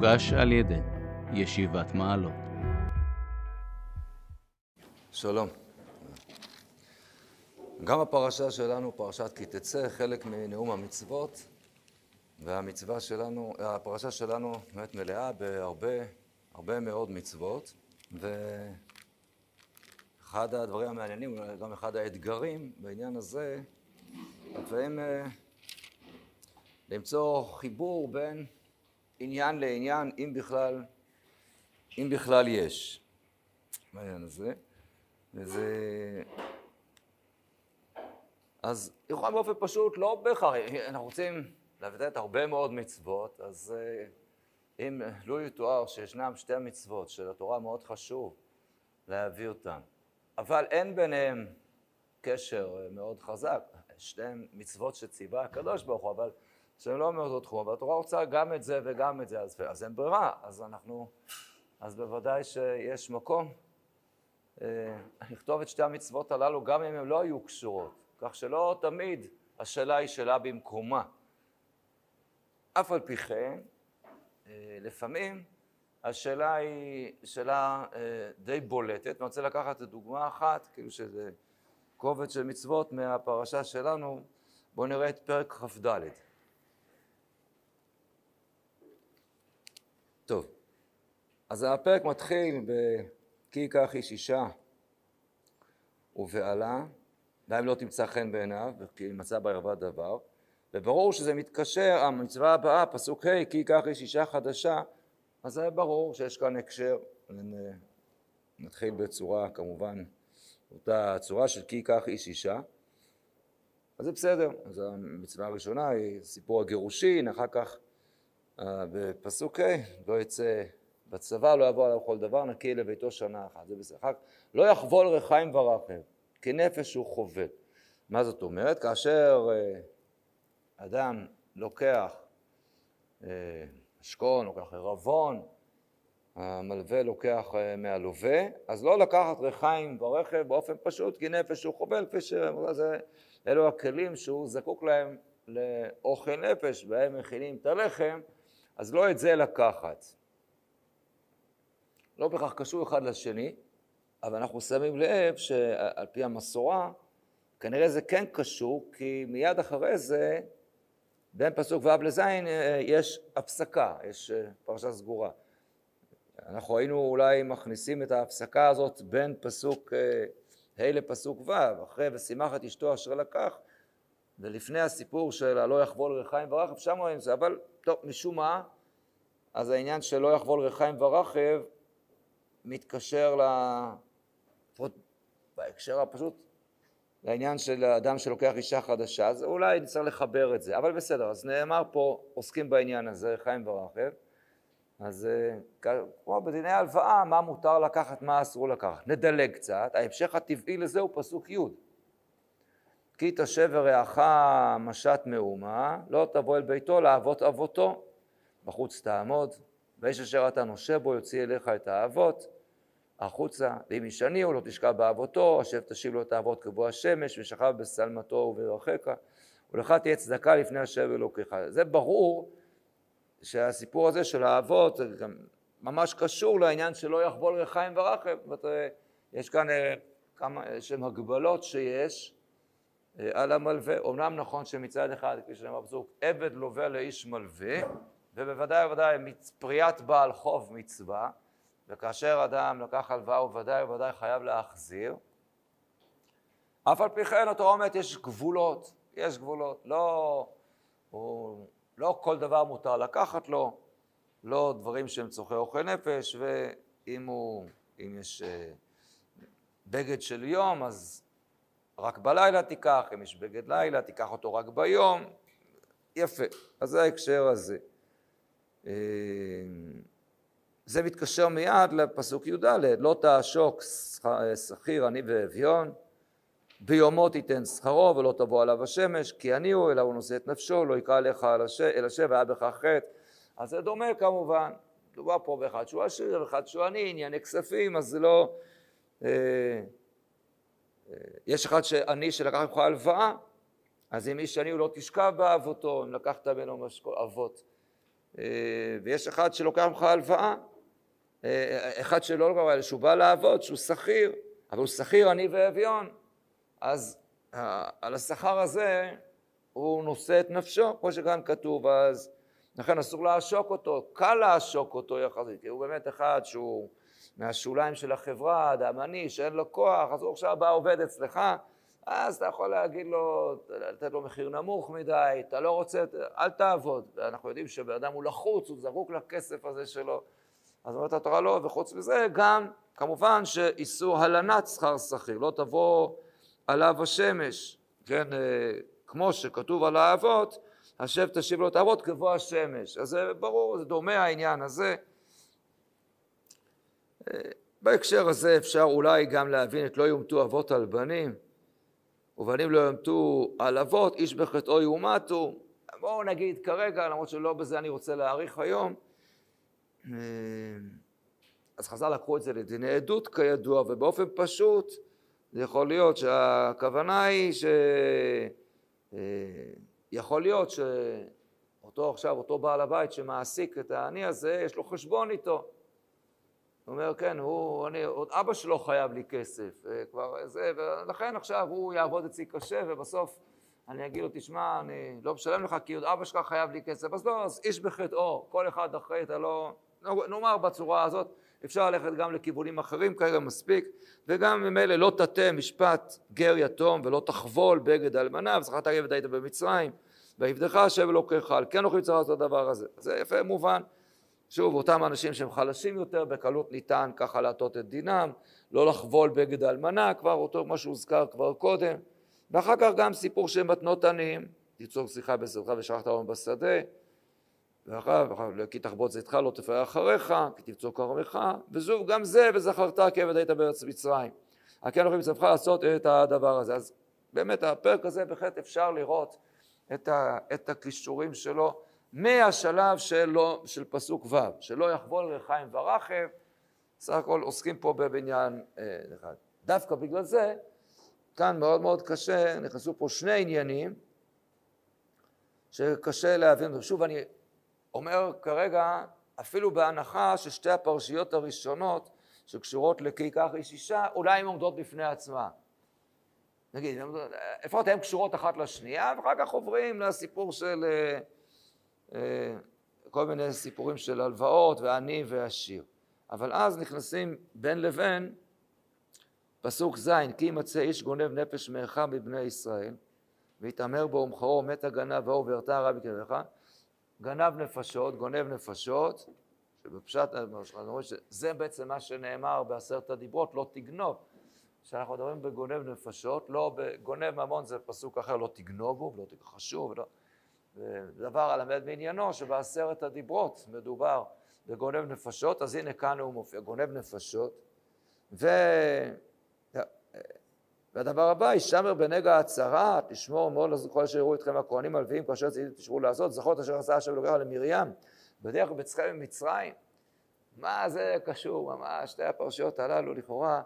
הוגש על ידי ישיבת מעלות. שלום. גם הפרשה שלנו, פרשת קיתצה, חלק מנאום המצוות, והמצווה שלנו, הפרשה שלנו באמת מלאה בהרבה מאוד מצוות, ואחד הדברים המעניינים, גם אחד האתגרים בעניין הזה, לפעמים למצוא חיבור בין עניין לעניין, אם בכלל יש. בעניין הזה. אז יכולים באופן פשוט, לא בכך, אנחנו רוצים לבטאת הרבה מאוד מצוות, אז אם לא יתואר שישנם שתי המצוות של התורה מאוד חשוב להביא אותן, אבל אין ביניהם קשר מאוד חזק, שתיהן מצוות שציווה הקדוש ברוך הוא, אבל שהם לא מאותו תחום, אבל התורה רוצה גם את זה וגם את זה, אז אין ברירה, אז בוודאי שיש מקום לכתוב את שתי המצוות הללו גם אם הן לא היו קשורות, כך שלא תמיד השאלה היא שאלה במקומה. אף על פי כן, לפעמים השאלה היא שאלה די בולטת. אני רוצה לקחת דוגמה אחת, כאילו שזה קובץ של מצוות מהפרשה שלנו. בואו נראה את פרק כ"ד. טוב, אז הפרק מתחיל כי ייקח איש אישה ובעלה, ואם לא תמצא חן בעיניו, וכי מצא בה ערווה דבר, וברור שזה מתקשר, המצווה הבאה, פסוק ה', כי ייקח איש אישה חדשה, אז זה ברור שיש כאן הקשר, נתחיל בצורה, כמובן, אותה צורה של כי ייקח איש אישה, אז זה בסדר, אז המצווה הראשונה היא סיפור הגירושין, אחר כך בפסוק ה', לא יצא בצבא, לא יבוא עליו כל דבר, נקי לביתו שנה אחת, זה בסדר, אחר כך, לא יחבול רחיים ורחם, כי נפש הוא חובל. מה זאת אומרת? כאשר אדם לוקח משכון, לוקח ערבון, המלווה לוקח מהלווה, אז לא לקחת רחיים ורכב באופן פשוט, כי נפש הוא חובל, כפי שאלו הכלים שהוא זקוק להם לאוכל נפש, והם מכינים את הלחם, אז לא את זה לקחת. לא בכך קשור אחד לשני, אבל אנחנו שמים לב שעל פי המסורה, כנראה זה כן קשור, כי מיד אחרי זה, בין פסוק ואב לזין, יש הפסקה, יש פרשה סגורה. אנחנו היינו אולי מכניסים את ההפסקה הזאת בין פסוק ה' לפסוק ואב, אחרי ושימח את אשתו אשר לקח, ולפני הסיפור של הלא יחבול רחיים ורחב, שם רואים את זה, אבל טוב, משום מה, אז העניין של לא יחבול רחיים ורחב, מתקשר בהקשר הפשוט לעניין של האדם שלוקח אישה חדשה, אז אולי נצטרך לחבר את זה, אבל בסדר, אז נאמר פה, עוסקים בעניין הזה, חיים ורחב, אז כמו בדיני הלוואה, מה מותר לקחת, מה אסור לקחת, נדלג קצת, ההמשך הטבעי לזה הוא פסוק י', כי תשב ורעך משת מאומה, לא תבוא אל ביתו לאבות אבותו, בחוץ תעמוד, ואיש אשר אתה נושב בו יוציא אליך את האבות, החוצה, ואם ישניהו לא תשכב באבותו, השב תשיב לו את האבות כבוא השמש, ושכב בשלמתו וברחקה, ולך תהיה צדקה לפני השב אלוקיך. זה ברור שהסיפור הזה של האבות גם ממש קשור לעניין שלא יחבול רחיים ורחב, יש כאן כמה הגבלות שיש על המלווה, אומנם נכון שמצד אחד, כפי שנאמר בפסוק, עבד לווה לאיש מלווה, ובוודאי פריאת בעל חוב מצווה, וכאשר אדם לקח הלוואה הוא ודאי חייב להחזיר. אף על פי כן, התורה אומרת, יש גבולות, לא כל דבר מותר לקחת לו, לא דברים שהם צורכי אוכל נפש, ואם יש בגד של יום, אז רק בלילה תיקח, אם יש בגד לילה, תיקח אותו רק ביום, יפה, אז זה ההקשר הזה. זה מתקשר מיד לפסוק י' לא תעשוק שכיר עני ואביון ביומו תיתן שכרו ולא תבוא עליו השמש כי עני הוא אלא הוא נושא את נפשו לא יקרא לך אל השם והיה בך חטא. אז זה דומה כמובן, דובר פה באחד שהוא עשיר ואחד שהוא עני, ענייני כספים, אז זה לא יש אחד עני שלקח ממך הלוואה, אז אם איש עני הוא לא תשכב באבותו, אם לקחת ממנו משכון אבות, ויש אחד שלוקח ממך הלוואה, אחד שלא לוקח, אבל שהוא בא לעבוד, שהוא שכיר, אבל הוא שכיר, אני ואביון, אז על השכר הזה הוא נושא את נפשו, כמו שכאן כתוב, אז לכן אסור לעשוק אותו, קל לעשוק אותו יחסית, כי הוא באמת אחד שהוא מהשוליים של החברה, האמני, שאין לו כוח, אז הוא עכשיו בא עובד אצלך, אז אתה יכול להגיד לו, לתת לו מחיר נמוך מדי, אתה לא רוצה, אל תעבוד. אנחנו יודעים שבאדם הוא לחוץ, הוא זרוק לכסף הזה שלו, אז אומרת התורה לא, וחוץ מזה גם, כמובן שאיסור הלנת שכר שכיר, לא תבוא עליו השמש, כן, כמו שכתוב על האבות, השב תשיב לו תעבוד כבוא השמש, אז זה ברור, זה דומה העניין הזה. בהקשר הזה אפשר אולי גם להבין את לא יומתו אבות על בנים, ובנים לא יומתו על אבות, איש בחטאו יומתו, בואו נגיד כרגע, למרות שלא בזה אני רוצה להאריך היום, אז חז"ל לקחו את זה לדיני עדות כידוע, ובאופן פשוט זה יכול להיות שהכוונה היא יכול להיות שאותו עכשיו, אותו בעל הבית שמעסיק את העני הזה, יש לו חשבון איתו. הוא אומר, כן, עוד אבא שלו חייב לי כסף, כבר זה, ולכן עכשיו הוא יעבוד אצלי קשה, ובסוף אני אגיד לו, תשמע, אני לא משלם לך, כי עוד אבא שלך חייב לי כסף, אז לא, אז איש בחטאו, כל אחד אחרי, אתה לא, נאמר בצורה הזאת, אפשר ללכת גם לכיוונים אחרים, כרגע מספיק, וגם ממילא לא תתה משפט גר יתום, ולא תחבול בגד אלמנה, וזכרת עבד היית במצרים, ויבדך השם אלוקיך, על כן אוכלים צריך את הדבר הזה. זה יפה, מובן. שוב, אותם אנשים שהם חלשים יותר, בקלות ניתן ככה להטות את דינם, לא לחבול בגד אלמנה, כבר אותו מה שהוזכר כבר קודם, ואחר כך גם סיפור שהם מתנות עניים, תיצור שיחה בשדך ושלחת אותם בשדה, ואחריו, כי תחבוט זיתך לא תפרע אחריך, כי תבצור כרמך, וזוב גם זה, וזכרת כעבד היית בארץ מצרים. הכן הולכים לצווך לעשות את הדבר הזה. אז באמת, הפרק הזה בהחלט אפשר לראות את הכישורים שלו, מהשלב שלו, של פסוק ו', שלא יחבול רחיים ורחב, סך הכל עוסקים פה בבניין אחד. דווקא בגלל זה, כאן מאוד מאוד קשה, נכנסו פה שני עניינים, שקשה להבין, שוב אני אומר כרגע, אפילו בהנחה ששתי הפרשיות הראשונות שקשורות לכי כך איש אישה, אולי הן עומדות בפני עצמה. נגיד, לפחות הן קשורות אחת לשנייה, ואחר כך עוברים לסיפור של כל מיני סיפורים של הלוואות ועני ועשיר. אבל אז נכנסים בין לבין פסוק ז', כי ימצא איש גונב נפש מאחד מבני ישראל, והתאמר בו ומכרו מת הגנב ההוא והרתע הרע בקרבך, גנב נפשות, גונב נפשות, שבפשט, זה בעצם מה שנאמר בעשרת הדיברות, לא תגנוב. כשאנחנו מדברים בגונב נפשות, לא בגונב ממון, זה פסוק אחר, לא תגנובו, לא תכחשו, ולא. דבר הלמד מעניינו, שבעשרת הדיברות מדובר בגונב נפשות, אז הנה כאן הוא מופיע, גונב נפשות, והדבר הבא, ישמר בנגע הצרה, תשמור מאוד לכל שיראו אתכם הכהנים הלוויים, כאשר תשמרו לעשות, זכות אשר עשה השם אלוקיך למרים, בדרך בצאתכם ממצרים. מה זה קשור? ממש, שתי הפרשיות הללו לכאורה,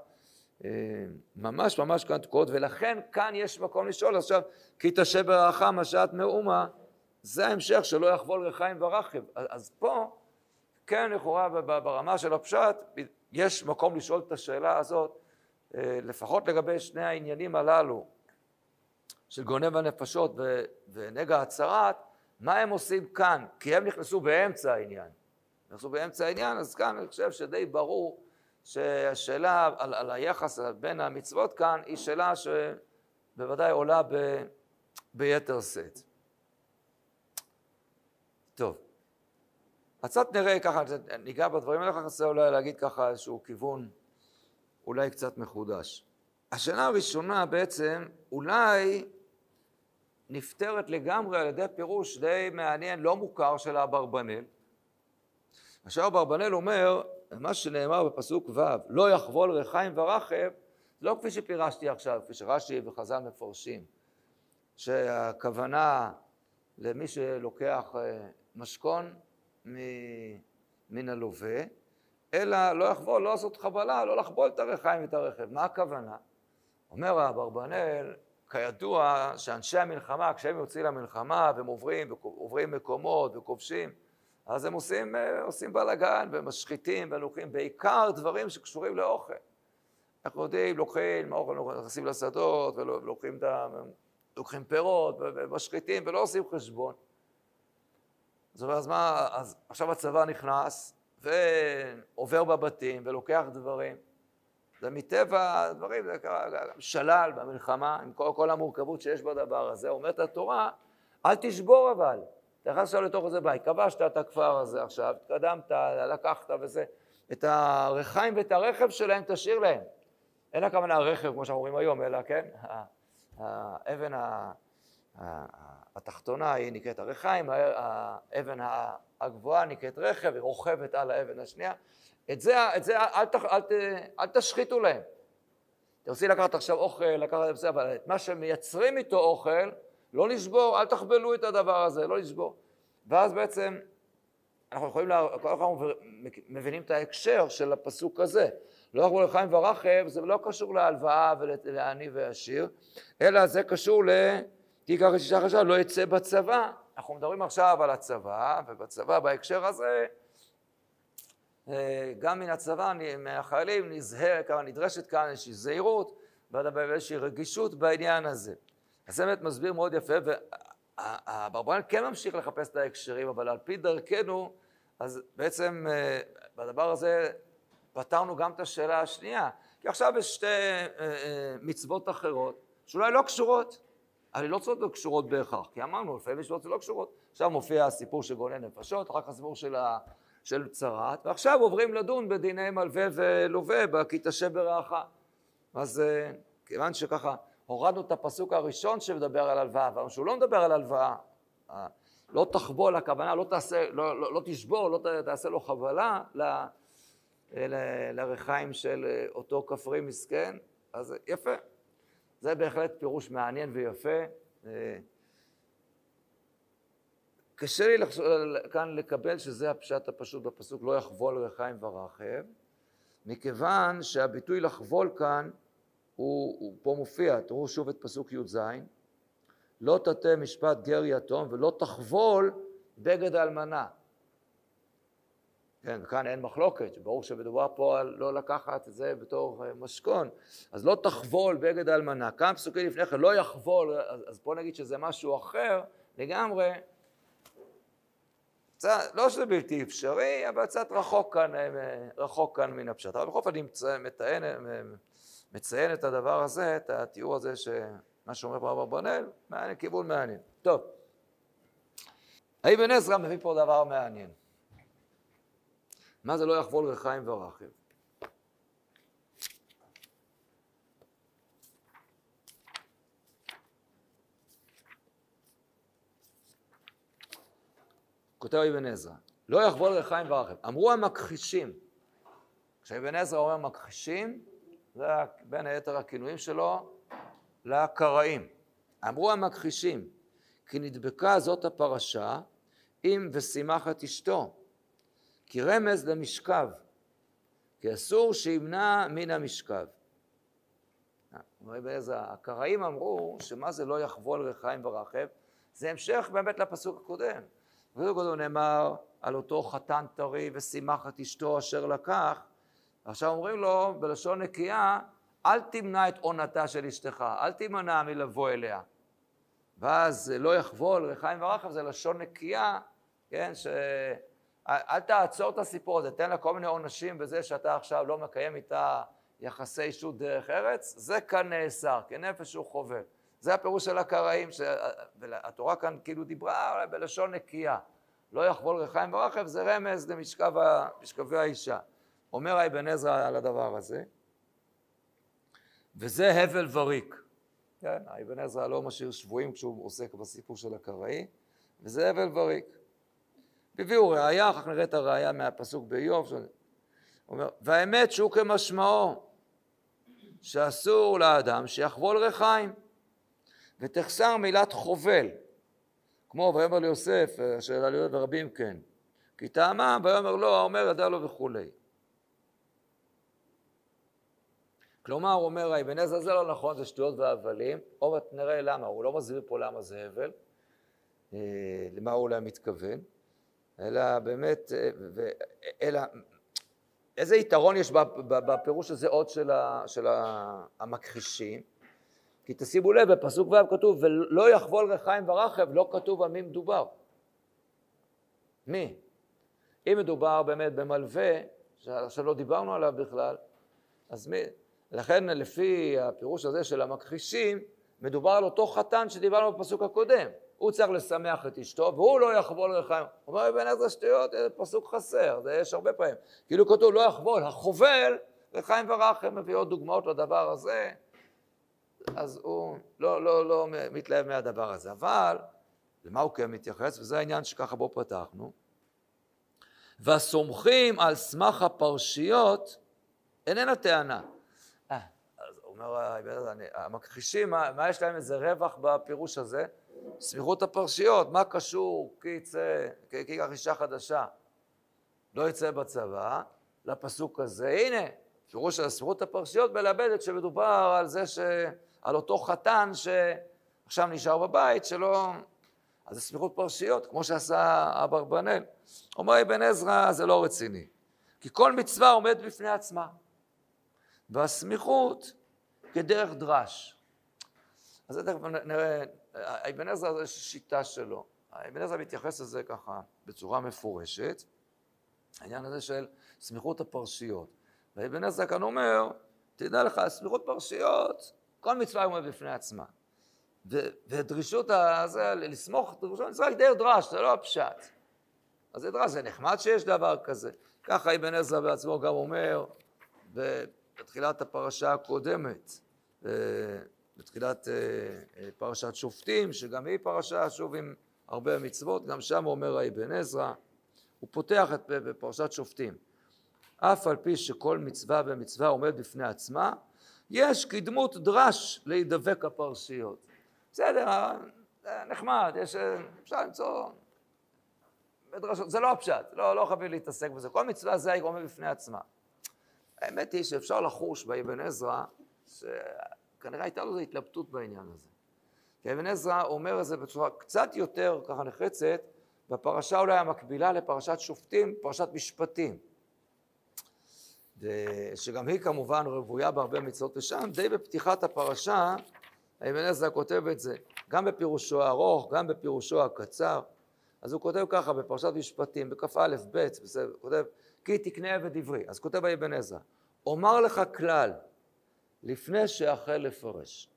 ממש ממש כאן תקועות, ולכן כאן יש מקום לשאול, עכשיו, כי תשב ברעך משאת מאומה, זה ההמשך שלא יחבול רחיים ורחב. אז פה, כן לכאורה ברמה של הפשט, יש מקום לשאול את השאלה הזאת, לפחות לגבי שני העניינים הללו של גונב הנפשות ונגע הצרת, מה הם עושים כאן? כי הם נכנסו באמצע העניין. נכנסו באמצע העניין, אז כאן אני חושב שדי ברור שהשאלה על היחס בין המצוות כאן היא שאלה שבוודאי עולה ביתר שאת. טוב, קצת נראה ככה, ניגע בדברים האלה, חסר אולי להגיד ככה איזשהו כיוון אולי קצת מחודש. השאלה הראשונה בעצם, אולי נפטרת לגמרי על ידי פירוש די מעניין, לא מוכר של אברבנל. עכשיו אברבנל אומר, מה שנאמר בפסוק ו', לא יחבול רחיים ורחב, לא כפי שפירשתי עכשיו, כפי שרשי וחז"ל מפרשים, שהכוונה למי שלוקח משכון מן הלווה, אלא לא יחבול, לא לעשות חבלה, לא לחבול את הרחיים ואת הרכב. מה הכוונה? אומר האברבנל, כידוע שאנשי המלחמה, כשהם יוצאים למלחמה, והם עוברים מקומות וכובשים, אז הם עושים בלגן ומשחיתים ולוקחים בעיקר דברים שקשורים לאוכל. אנחנו יודעים, לוקחים מהאוכל, נכנסים לשדות ולוקחים דם, לוקחים פירות ומשחיתים ולא עושים חשבון. אז מה, אז עכשיו הצבא נכנס ועובר בבתים ולוקח דברים. זה מטבע הדברים, זה שלל במלחמה, עם כל המורכבות שיש בדבר הזה. אומרת התורה, אל תשבור אבל. תכנס לתוך איזה בית, כבשת את הכפר הזה עכשיו, התקדמת, לקחת וזה, את הרכיים ואת הרכב שלהם תשאיר להם. אין הכוונה הרכב, כמו שאנחנו אומרים היום, אלא כן, האבן התחתונה היא נקראת הרכיים, האבן הגבוהה נקראת רכב, היא רוכבת על האבן השנייה. את זה אל תשחיתו להם. אתם רוצים לקחת עכשיו אוכל, לקחת בסדר, אבל את מה שמייצרים איתו אוכל, לא לשבור, אל תחבלו את הדבר הזה, לא לשבור. ואז בעצם אנחנו יכולים, מבינים את ההקשר של הפסוק הזה. לא אכלו לחיים ורחב, זה לא קשור להלוואה ולעני ועשיר, אלא זה קשור כי ככה שישה חשב, לא יצא בצבא. אנחנו מדברים עכשיו על הצבא, ובצבא בהקשר הזה, גם מן הצבא, מהחיילים נדרשת כאן איזושהי זהירות, ואיזושהי רגישות בעניין הזה. אז זה באמת מסביר מאוד יפה, והברבנל כן ממשיך לחפש את ההקשרים, אבל על פי דרכנו, אז בעצם בדבר הזה פתרנו גם את השאלה השנייה, כי עכשיו יש שתי מצוות אחרות, שאולי לא קשורות, אבל לא צריכות קשורות בהכרח, כי אמרנו, לפעמים יש מצוות לא קשורות, עכשיו מופיע הסיפור של גוני נפשות, אחר כך הסיפור של צרת, ועכשיו עוברים לדון בדיני מלווה ולווה, כי תשב ברעך. אז כיוון שככה, הורדנו את הפסוק הראשון שמדבר על הלוואה, אבל שהוא לא מדבר על הלוואה, לא תחבול הכוונה, לא תשבור, לא תעשה לו חבלה לרחיים של אותו כפרי מסכן, אז יפה. זה בהחלט פירוש מעניין ויפה. קשה לי כאן לקבל שזה הפשט הפשוט בפסוק, לא יחבול רחיים ורחב, מכיוון שהביטוי לחבול כאן, הוא פה מופיע, תראו שוב את פסוק י"ז, לא תטה משפט גר יתום ולא תחבול בגד אלמנה. כן, כאן אין מחלוקת, ברור שמדובר פה על לא לקחת את זה בתור משכון, אז לא תחבול בגד אלמנה, כאן פסוקים לפני כן, לא יחבול, אז פה נגיד שזה משהו אחר לגמרי, לא שזה בלתי אפשרי, אבל קצת רחוק כאן מן הפשט, אבל בכל אופן אני מציין את הדבר הזה, את התיאור הזה שמה שאומר פה אברבנל, מעניין, כיוון מעניין. טוב, אבן עזרא מביא פה דבר מעניין. מה זה לא יחבול רחיים ורחב? כותב אבן עזרא, לא יחבול רחיים ורחב. אמרו המכחישים, כשאבן עזרא אומר מכחישים, זה בין היתר הכינויים שלו לקראים. אמרו המכחישים, כי נדבקה זאת הפרשה עם ושימח את אשתו, כי רמז למשכב, כי אסור שימנע מן המשכב. הקראים אמרו שמה זה לא יחבול רחיים ורחב, זה המשך באמת לפסוק הקודם. בפסוק הקודם נאמר על אותו חתן טרי ושימח את אשתו אשר לקח, עכשיו אומרים לו, בלשון נקייה, אל תמנע את עונתה של אשתך, אל תמנע מלבוא אליה. ואז לא יחבול רחיים ורחב, זה לשון נקייה, כן, אל תעצור את הסיפור הזה, תן לה כל מיני עונשים בזה שאתה עכשיו לא מקיים איתה יחסי אישות דרך ארץ, זה כאן נאסר, כנפש הוא חובל. זה הפירוש של הקראים, התורה כאן כאילו דיברה בלשון נקייה. לא יחבול רחיים ורחב, זה רמז למשכבי האישה. אומר אבן עזרא על הדבר הזה, וזה הבל וריק. כן, אבן עזרא לא משאיר שבועים כשהוא עוסק בסיפור של הקראי, וזה הבל וריק. הביאו ראיה, אחר כך נראה את הראיה מהפסוק באיוב, אומר, והאמת שהוא כמשמעו, שאסור לאדם שיחבול רחיים, ותחסר מילת חובל, כמו ויאמר ליוסף, השאלה ליוסף ורבים כן, כי טעמה, ויאמר לא, האומר ידע לו וכולי. כלומר, הוא אומר, אבן עזרא זה לא נכון, זה שטויות והבלים, או נראה למה, הוא לא מסביר פה למה זה הבל, למה הוא אולי מתכוון, אלא באמת, אלא איזה יתרון יש בפירוש הזה עוד של המכחישים? כי תשימו לב, בפסוק ו' כתוב, ולא יחבול רחיים ורחב, לא כתוב על מי מדובר. מי? אם מדובר באמת במלווה, שעכשיו לא דיברנו עליו בכלל, אז מי? לכן לפי הפירוש הזה של המכחישים, מדובר על אותו חתן שדיברנו בפסוק הקודם. הוא צריך לשמח את אשתו, והוא לא יחבול רחיים. הוא אומר, אבן עזרא שטויות, זה פסוק חסר, זה יש הרבה פעמים. כאילו כתוב, לא יחבול, החובל, רחיים ורחם, מביאות דוגמאות לדבר הזה, אז הוא לא מתלהב מהדבר הזה. אבל, למה הוא כן מתייחס? וזה העניין שככה בו פתחנו. והסומכים על סמך הפרשיות, איננה טענה. המכחישים, מה יש להם איזה רווח בפירוש הזה? סמיכות הפרשיות, מה קשור כי כך אישה חדשה לא יצא בצבא לפסוק הזה? הנה, פירוש על סמיכות הפרשיות מלמדת שמדובר על זה על אותו חתן שעכשיו נשאר בבית שלא, אז זה סמיכות פרשיות, כמו שעשה אברבנל. אומר אבן עזרא, זה לא רציני, כי כל מצווה עומד בפני עצמה, והסמיכות כדרך דרש. אז זה דרך נראה, אבן עזרא זה שיטה שלו. אבן עזרא מתייחס לזה ככה בצורה מפורשת, העניין הזה של סמיכות הפרשיות. ואבן עזרא כאן אומר, תדע לך, סמיכות פרשיות, כל מצווה עומד בפני עצמה. ודרישות הזה, לסמוך דרישות, זה רק דרך דרש, זה לא הפשט. אז זה דרש, זה נחמד שיש דבר כזה. ככה אבן עזרא בעצמו גם אומר, בתחילת הפרשה הקודמת, בתחילת פרשת שופטים, שגם היא פרשה, שוב עם הרבה מצוות, גם שם אומר אבן עזרא, הוא פותח בפרשת שופטים. אף על פי שכל מצווה ומצווה עומד בפני עצמה, יש קדמות דרש להידבק הפרשיות. בסדר, נחמד, אפשר למצוא בדרשות, זה לא הפשט, לא חייב להתעסק בזה, כל מצווה זה עומד בפני עצמה. האמת היא שאפשר לחוש באבן עזרא, שכנראה הייתה לו איזו התלבטות בעניין הזה. כי אבן עזרא אומר את זה בצורה קצת יותר ככה נחרצת, בפרשה אולי המקבילה לפרשת שופטים, פרשת משפטים. שגם היא כמובן רבויה בהרבה מצוות, ושם די בפתיחת הפרשה, אבן עזרא כותב את זה, גם בפירושו הארוך, גם בפירושו הקצר. אז הוא כותב ככה בפרשת משפטים, בכף א' ב', הוא כותב, כי תקנה עבד עברי. אז כותב אבן עזרא, אומר לך כלל, לפני שאחל לפרש.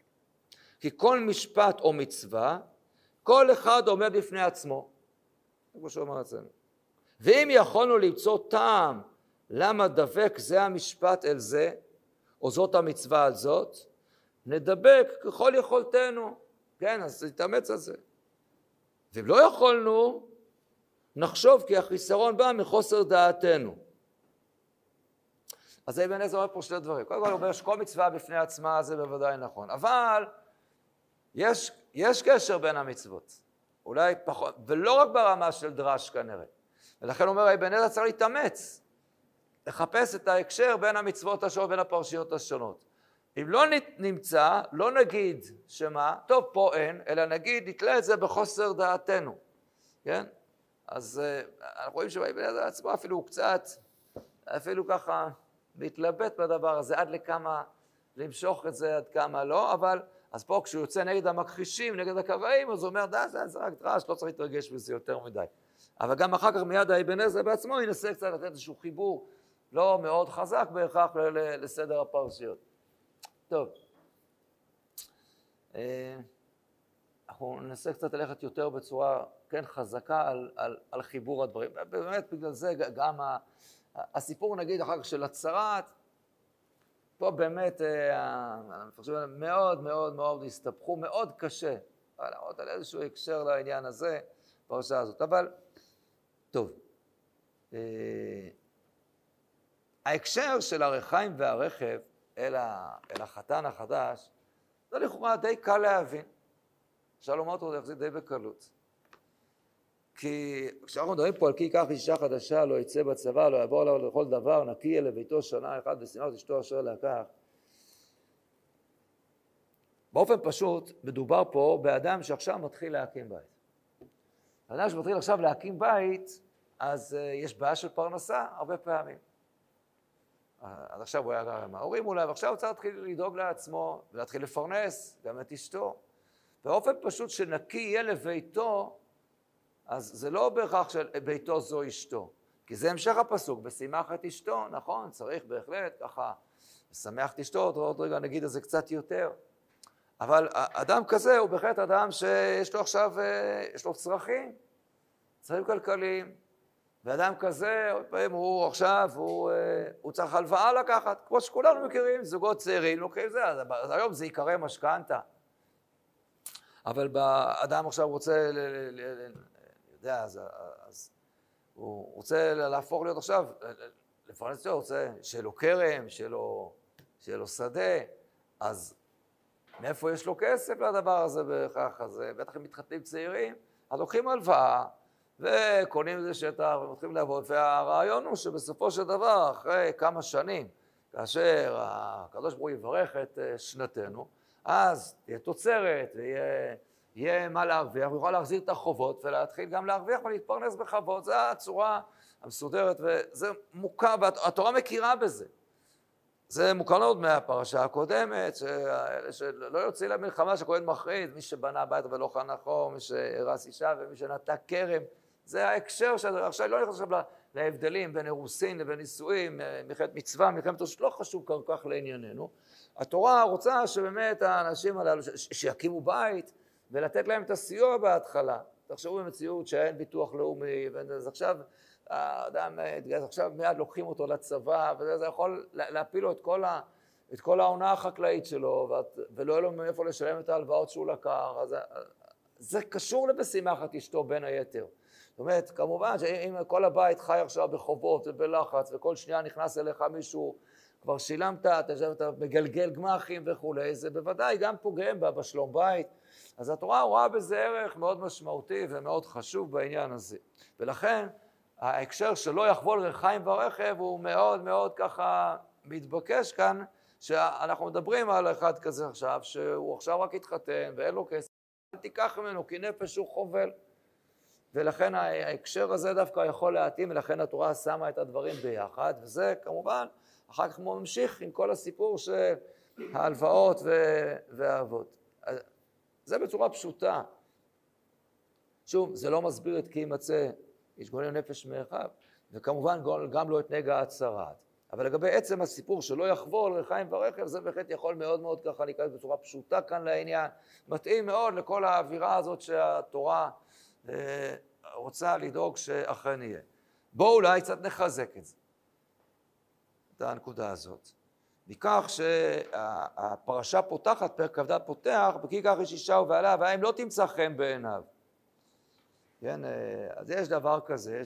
כי כל משפט או מצווה, כל אחד עומד בפני עצמו. כמו שאומר אצלנו. ואם יכולנו למצוא טעם, למה דבק זה המשפט אל זה, או זאת המצווה על זאת, נדבק ככל יכולתנו. כן, אז נתאמץ על זה. ואם לא יכולנו, נחשוב כי החיסרון בא מחוסר דעתנו. אז אבן עזרא אומר פה שני דברים. קודם כל, הוא אומר שכל מצווה בפני עצמה, זה בוודאי נכון. אבל יש קשר בין המצוות. אולי פחות, ולא רק ברמה של דרש כנראה. ולכן אומר, אבן עזרא צריך להתאמץ, לחפש את ההקשר בין המצוות השונות, בין הפרשיות השונות. אם לא נמצא, לא נגיד שמה, טוב פה אין, אלא נגיד, נתלה את זה בחוסר דעתנו. כן? אז אנחנו רואים שבאבן עזרא עצמו אפילו קצת, אפילו ככה מתלבט בדבר הזה, עד לכמה למשוך את זה, עד כמה לא, אבל אז פה כשהוא יוצא נגד המכחישים, נגד הקראים, אז הוא אומר, זה רק דרש, לא צריך להתרגש בזה יותר מדי. אבל גם אחר כך מיד אבן עזרא בעצמו ינסה קצת לתת איזשהו חיבור לא מאוד חזק בהכרח לסדר הפרשיות. טוב. אנחנו ננסה קצת ללכת יותר בצורה כן חזקה על חיבור הדברים. באמת בגלל זה גם הסיפור נגיד אחר כך של הצרת, פה באמת המפרשים מאוד מאוד מאוד הסתבכו, מאוד קשה, אבל עוד על איזשהו הקשר לעניין הזה, פרשה הזאת. אבל טוב, ההקשר של הרחיים והרכב אל החתן החדש, זה לכאורה די קל להבין. אפשר לומר אותו להחזיק די בקלות. כי כשאנחנו מדברים פה על כי כך אישה חדשה, לא יצא בצבא, לא יעבור עליו לכל דבר, נקי אלה ביתו שנה אחת ושימח את אשתו אשר לקח. באופן פשוט, מדובר פה באדם שעכשיו מתחיל להקים בית. האדם שמתחיל עכשיו להקים בית, אז יש בעיה של פרנסה הרבה פעמים. אז עכשיו הוא היה גר עם ההורים אולי, ועכשיו הוא צריך להתחיל לדאוג לעצמו, ולהתחיל לפרנס גם את אשתו. באופן פשוט שנקי יהיה לביתו, אז זה לא בהכרח שביתו זו אשתו, כי זה המשך הפסוק, בשימח את אשתו, נכון, צריך בהחלט ככה, לשמח את אשתו, עוד רגע נגיד את זה קצת יותר. אבל אדם כזה הוא בהחלט אדם שיש לו עכשיו, יש לו צרכים כלכליים, ואדם כזה, הוא עכשיו, הוא צריך הלוואה לקחת, כמו שכולנו מכירים, זוגות צעירים, לוקחים זה, אז היום זה יקרה משכנתה. אבל באדם עכשיו רוצה, אז הוא רוצה להפוך להיות עכשיו, לפרנס אותו, רוצה שיהיה לו קרם, שיהיה לו שדה, אז מאיפה יש לו כסף לדבר הזה בכך הזה? בטח הם מתחתנים צעירים, אז לוקחים הלוואה, וקונים איזה שטח, ומתחילים לעבוד, והרעיון הוא שבסופו של דבר, אחרי כמה שנים, כאשר הקדוש ברוך הוא יברך את שנתנו, אז תהיה תוצרת, יהיה מה להרוויח, הוא יוכל להחזיר את החובות, ולהתחיל גם להרוויח ולהתפרנס בחובות, זו הצורה המסודרת, וזה מוכר, והתורה מכירה בזה. זה מוכר עוד מהפרשה הקודמת, שלא יוצאים למלחמה שכהן מחריד, מי שבנה בית ולא חנך חור, מי שהרס אישה ומי שנטע כרם, זה ההקשר של... עכשיו לא נכנס להבדלים בין אירוסין לבין נישואים, מלחמת מצווה, מלחמת תושבות, לא חשוב כך לענייננו. התורה רוצה שבאמת האנשים הללו, שיקימו בית, ולתת להם את הסיוע בהתחלה. תחשבו במציאות שאין ביטוח לאומי, אז עכשיו האדם התגייס, עכשיו מיד לוקחים אותו לצבא, וזה יכול להפיל לו את כל העונה החקלאית שלו, ולא יהיה לו מאיפה לשלם את ההלוואות שהוא לקח. אז זה קשור לבשימחת אשתו בין היתר. זאת אומרת, כמובן שאם כל הבית חי עכשיו בחובות ובלחץ, וכל שנייה נכנס אליך מישהו, כבר שילמת, אתה מגלגל גמחים וכולי, זה בוודאי גם פוגם בשלום בית. אז התורה רואה בזה ערך מאוד משמעותי ומאוד חשוב בעניין הזה. ולכן ההקשר שלא יחבול ריחיים ורכב הוא מאוד מאוד ככה מתבקש כאן, שאנחנו מדברים על אחד כזה עכשיו, שהוא עכשיו רק התחתן ואין לו כסף, אל תיקח ממנו כי נפש הוא חובל. ולכן ההקשר הזה דווקא יכול להתאים, ולכן התורה שמה את הדברים ביחד, וזה כמובן אחר כך ממשיך עם כל הסיפור של ההלוואות והאהבות. זה בצורה פשוטה. שוב, זה לא מסביר את כי יימצא איש גונב נפש מאחיו, וכמובן גם לא את נגע הצרת. אבל לגבי עצם הסיפור שלא יחבור לריחיים ורכב, זה בהחלט יכול מאוד מאוד ככה להיכנס בצורה פשוטה כאן לעניין. מתאים מאוד לכל האווירה הזאת שהתורה רוצה לדאוג שאכן יהיה. בואו אולי קצת נחזק את זה. את הנקודה הזאת. מכך שהפרשה פותחת, פרק כ"ד פותח, כי כך איש אישה ובעלה, והאם לא תמצא חן בעיניו. כן, אז יש דבר כזה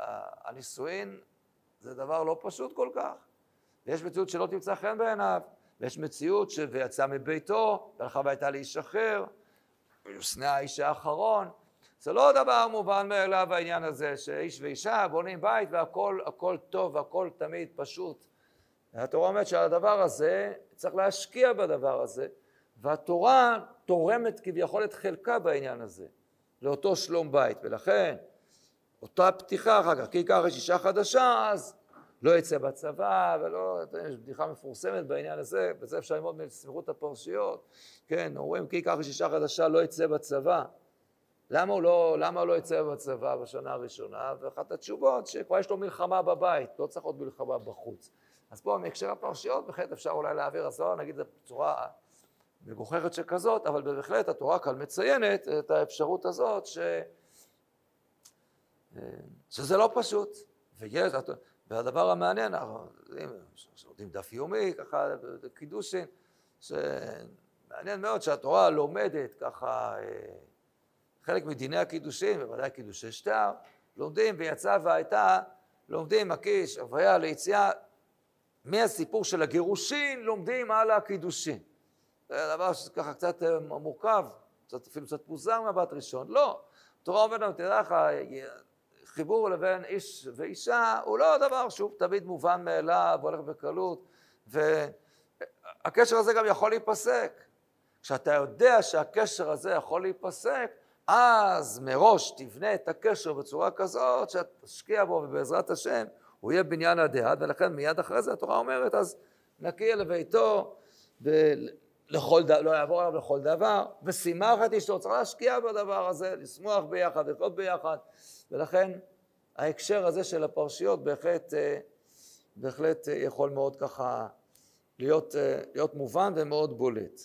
שהנישואין זה דבר לא פשוט כל כך. ויש מציאות שלא תמצא חן בעיניו, ויש מציאות שיצא מביתו, והלכה והייתה לאיש אחר, וישנא האיש האחרון. זה לא דבר מובן מאליו העניין הזה, שאיש ואישה בונים בית והכל טוב, והכל תמיד פשוט. התורה אומרת שהדבר הזה, צריך להשקיע בדבר הזה, והתורה תורמת כביכול את חלקה בעניין הזה, לאותו שלום בית. ולכן, אותה פתיחה אחר כך, כי עיקר יש אישה חדשה, אז לא יצא בצבא, ולא, יש בדיחה מפורסמת בעניין הזה, וזה אפשר ללמוד מסמיכות הפרשיות. כן, אומרים, כי עיקר יש אישה חדשה, לא יצא בצבא. למה הוא לא יצא בצבא בשנה הראשונה? ואחת התשובות שכבר יש לו מלחמה בבית, לא צריך עוד מלחמה בחוץ. אז פה, מהקשר הפרשיות, בהחלט אפשר אולי להעביר, אז לא נגיד, זה בצורה מגוחכת שכזאת, אבל בהחלט התורה כאן מציינת את האפשרות הזאת, שזה לא פשוט. והדבר המעניין, אנחנו יודעים דף יומי, ככה, קידושין, שמעניין מאוד שהתורה לומדת ככה, חלק מדיני הקידושים, בוודאי קידושי שטר, לומדים ויצא והייתה, לומדים הקיש, הוויה ליציאה, מהסיפור של הגירושין לומדים על הקידושין. זה דבר שככה קצת מורכב, אפילו קצת מוזר מהבת ראשון. לא, התורה אומרת, תדע לך, חיבור לבין איש ואישה, הוא לא דבר שוב תמיד מובן מאליו, הולך בקלות, והקשר הזה גם יכול להיפסק. כשאתה יודע שהקשר הזה יכול להיפסק, אז מראש תבנה את הקשר בצורה כזאת, שאת תשקיע בו ובעזרת השם, הוא יהיה בניין הדעת, ולכן מיד אחרי זה התורה אומרת, אז נקיע לביתו, לא יעבור עליו לכל דבר, ושימח את אשתו, צריך להשקיע בדבר הזה, לשמוח ביחד, לחיות ביחד, ולכן ההקשר הזה של הפרשיות בהחלט יכול מאוד ככה להיות מובן ומאוד בולט.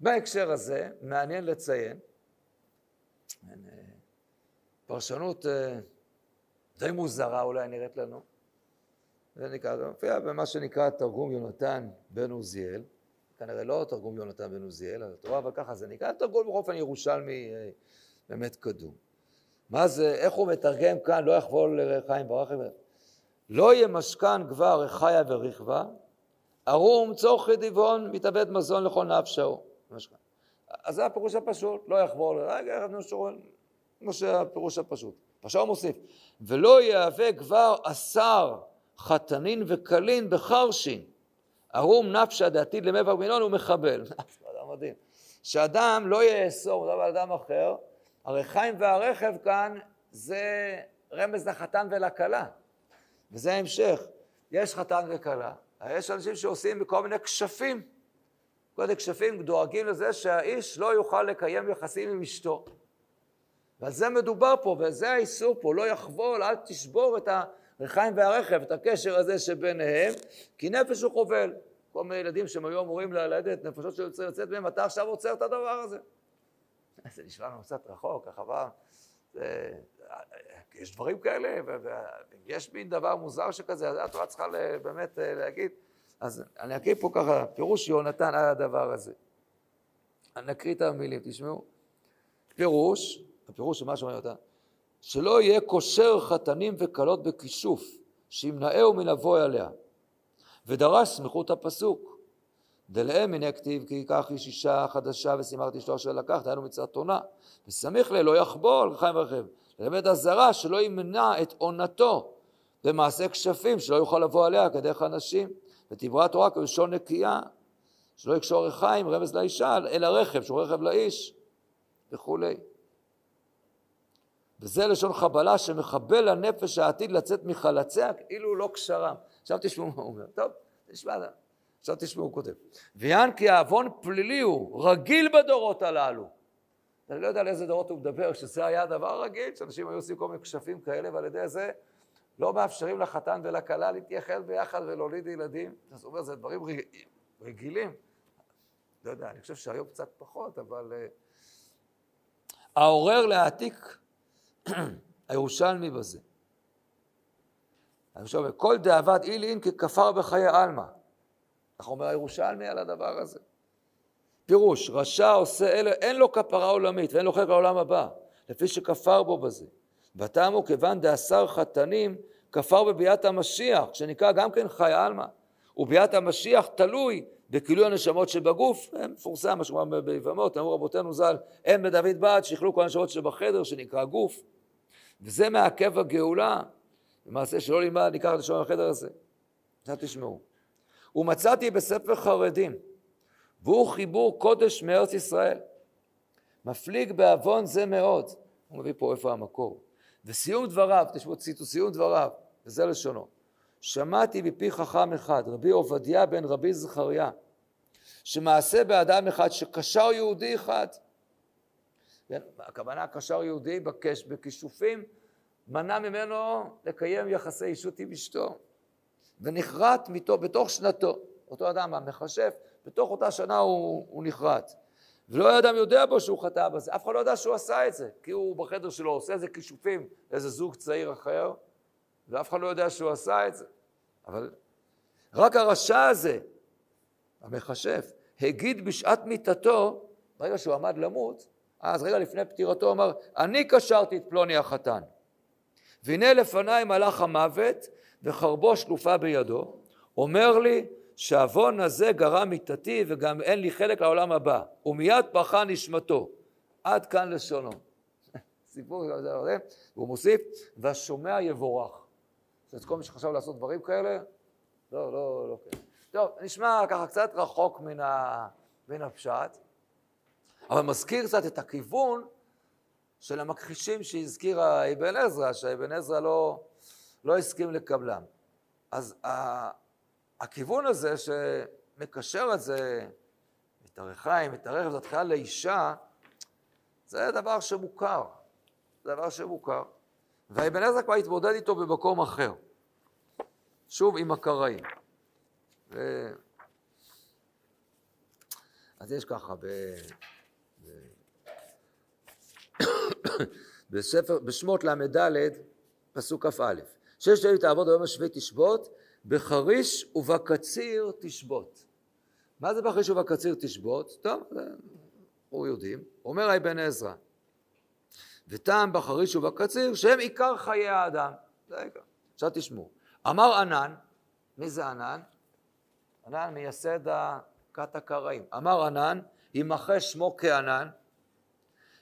בהקשר הזה מעניין לציין, פרשנות די מוזרה אולי נראית לנו, זה מופיע במה שנקרא תרגום יונתן בן עוזיאל, כנראה לא תרגום יונתן בן עוזיאל, אבל ככה זה נקרא, תרגום בחופן ירושלמי באמת קדום. מה זה, איך הוא מתרגם כאן, לא יחבול לרחיים ברחב, לא ימשכן כבר רחיה ורכבה, ערום צורכי דיוון, מתאבד מזון לכל נפשו. אז זה הפירוש הפשוט, לא יחבול, רגע, משה הפירוש הפשוט. פשוט מוסיף, ולא יהווה כבר עשר, חתנין וקלין בחרשין, ערום נפש הדעתיד למבק מינון הוא מחבל. אדם מדהים. שאדם לא יאסור, אבל אדם אחר, הרחיים והרכב כאן זה רמז לחתן ולכלה. וזה ההמשך. יש חתן וכלה. יש אנשים שעושים כל מיני כשפים. כל מיני כשפים דואגים לזה שהאיש לא יוכל לקיים יחסים עם אשתו. ועל זה מדובר פה, וזה האיסור פה. לא יחבול, אל תשבור את ה... רחיים והרכב, את הקשר הזה שביניהם, כי נפש הוא חובל. כל מיני ילדים שהם היו אמורים ללדת, נפשות שיוצאים לצאת מהם, אתה עכשיו עוצר את הדבר הזה. זה נשמע לנו קצת רחוק, החבר. יש דברים כאלה, ויש מין דבר מוזר שכזה, התורה צריכה באמת להגיד. אז אני אקריא פה ככה, פירוש יונתן על הדבר הזה. אני אקריא את המילים, תשמעו. הפירוש של מה שאומר יונתן, שלא יהיה כושר חתנים וקלות בכישוף, שימנעהו מנבוא עליה. ודרש סמיכות הפסוק. דלאה מן הכתיב, כי ייקח איש אישה חדשה ושימרת אשתו אשר לקחת, היינו מצוות עונה. וסמיך ליה, לא יחבול, רחיים ורכב. ללמד אזהרה, שלא ימנע את עונתו, במעשה כשפים, שלא יוכל לבוא עליה כדרך הנשים. ותברא התורה כלשון נקייה, שלא יקשור רחיים, רמז לאישה, אל הרכב, שהוא רכב לאיש, וכולי. וזה לשון חבלה שמחבל הנפש העתיד לצאת מחלציה, כאילו לא קשרם. עכשיו תשמעו מה הוא אומר. טוב, תשמע, עכשיו תשמעו, הוא כותב. ויען כי העוון פלילי הוא, רגיל בדורות הללו. אני לא יודע על איזה דורות הוא מדבר, שזה היה דבר רגיל, שאנשים היו עושים כל מיני כשפים כאלה, ועל ידי זה לא מאפשרים לחתן ולכלה להתייחד ביחד ולהוליד ילדים. זאת אומרת, זה דברים רגילים. לא יודע, אני חושב שהיום קצת פחות, אבל... העורר להעתיק... הירושלמי בזה. הירושלמי, כל דאבת אילין ככפר בחיי אלמה. אנחנו אומר הירושלמי על הדבר הזה. פירוש, רשע עושה אלה, אין לו כפרה עולמית, ואין לו חלק לעולם הבא, לפי שכפר בו בזה. בטעם הוא כיוון דעשר חתנים, כפר בביאת המשיח, שנקרא גם כן חיי אלמה. וביאת המשיח תלוי בכילוי הנשמות שבגוף, הם פורסם, מה שאומר ביבמות, אמרו רבותינו ז"ל, הם בדוד בעד, שיכלו כל הנשמות שבחדר, שנקרא גוף. וזה מעכב הגאולה, למעשה שלא לימד, ניקח את השומע בחדר הזה. עכשיו תשמעו. ומצאתי בספר חרדים, והוא חיבור קודש מארץ ישראל. מפליג בעוון זה מאוד. הוא מביא פה איפה המקור. וסיום דבריו, תשמעו, ציטו, סיום דבריו, וזה לשונו. שמעתי בפי חכם אחד, רבי עובדיה בן רבי זכריה, שמעשה באדם אחד שקשר יהודי אחד, הכוונה קשר יהודי בכישופים, מנע ממנו לקיים יחסי אישות עם אשתו, ונחרט בתוך שנתו, אותו אדם המחשף, בתוך אותה שנה הוא נחרט, ולא היה אדם יודע בו שהוא חטא בזה, אף אחד לא יודע שהוא עשה את זה, כי הוא בחדר שלו עושה איזה כישופים, איזה זוג צעיר אחר, ואף אחד לא יודע שהוא עשה את זה. אבל רק הרשע הזה, המחשף, הגיד בשעת מיטתו, ברגע שהוא עמד למות, אז רגע לפני פטירתו אמר, אני קשרתי את פלוני החתן. והנה לפניי מלאך המוות, וחרבו שלופה בידו, אומר לי, שהעוון הזה גרם מיטתי, וגם אין לי חלק לעולם הבא. ומיד פרחה נשמתו. עד כאן לשונו. סיפור, והוא מוסיף, והשומע יבורך. זאת כל מי שחשב לעשות דברים כאלה? לא, לא, לא כאלה. טוב, נשמע ככה קצת רחוק מן הפשט, אבל מזכיר קצת את הכיוון של המכחישים שהזכירה אבן עזרא, שאבן עזרא לא הסכים לקבלם. אז הכיוון הזה שמקשר את זה, את הרחיים, את הרכב, זאת התחילה לאישה, זה דבר שמוכר. זה דבר שמוכר. והאבן עזרא כבר התמודד איתו במקום אחר. שוב עם הקראים. אז יש ככה, בספר, בשמות למדלת, פסוק כף א', 6 ימים תעבוד היום השביעי תשבות, בחריש ובקציר תשבות. מה זה בחריש ובקציר תשבות? טוב, הוא יודעים. אומר אבן עזרא, וטעם בחריש ובקציר שהם עיקר חיי האדם. זה העיקר. עכשיו תשמעו. אמר ענן, מי זה ענן? ענן מייסד הכת הקראים. אמר ענן, ימחה שמו כענן,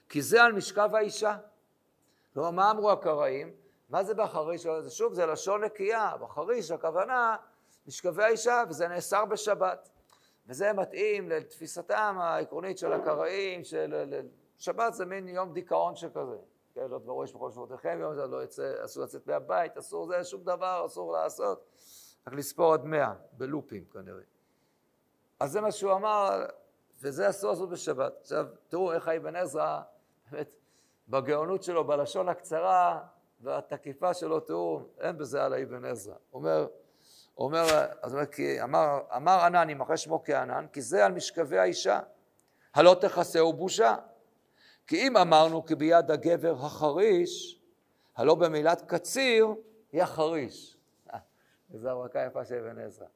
כי זה על משכב האישה. כלומר, מה אמרו הקראים? מה זה בחריש? שוב, זה לשון נקייה. בחריש, הכוונה, משכבי האישה, וזה נאסר בשבת. וזה מתאים לתפיסתם העקרונית של הקראים, של שבת זה מין יום דיכאון שכזה. כן, לא תברו יש בכל שבועותיכם, יום זה לא יצא, אסור לצאת מהבית, אסור זה, שום דבר, אסור לעשות. רק לספור עד 100, בלופים כנראה. אז זה מה שהוא אמר, וזה אסור לעשות בשבת. עכשיו, תראו איך אבן עזרא, באמת, בגאונות שלו, בלשון הקצרה, והתקיפה שלו, תראו, אין בזה על אבן עזרא. אמר ענן, ימחה שמו כענן, כי זה על משכבי האישה, הלא תכסהו בושה. כי אם אמרנו כי ביד הגבר החריש, הלא במילת קציר, היא החריש. זו הרקה יפה של אבן עזרא.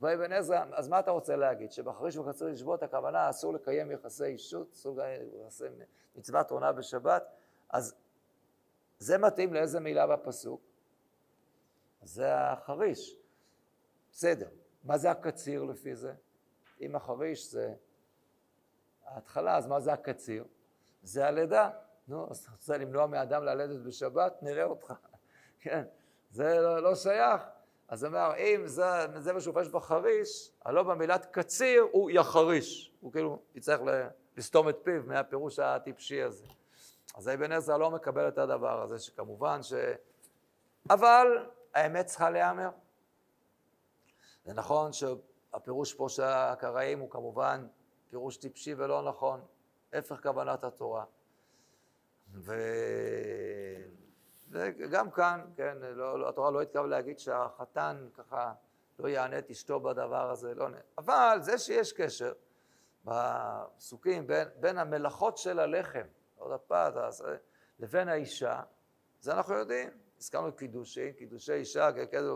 ואבן עזרא, אז מה אתה רוצה להגיד? שבחריש ובקציר לשבות, הכוונה אסור לקיים יחסי אישות, אסור לקיים מצוות עונה בשבת, אז זה מתאים לאיזה מילה בפסוק? זה החריש. בסדר. מה זה הקציר לפי זה? אם החריש זה ההתחלה, אז מה זה הקציר? זה הלידה. נו, אז אתה רוצה למנוע מאדם ללדת בשבת? נראה אותך. כן, זה לא שייך. אז אמר, אם זה מה שהופש בחריש, הלא במילת קציר הוא יחריש. הוא כאילו יצטרך לסתום את פיו מהפירוש הטיפשי הזה. אז אבן עזרא לא מקבל את הדבר הזה, שכמובן אבל האמת צריכה להיאמר. זה נכון שהפירוש פה של הקראים הוא כמובן פירוש טיפשי ולא נכון. הפך כוונת התורה. וגם כאן, כן, התורה לא התכוונה להגיד שהחתן ככה לא יענה את אשתו בדבר הזה, לא נענה. אבל זה שיש קשר בפסוקים בין המלאכות של הלחם, עוד הפת, לבין האישה, זה אנחנו יודעים. הזכרנו קידושים, קידושי אישה, כזה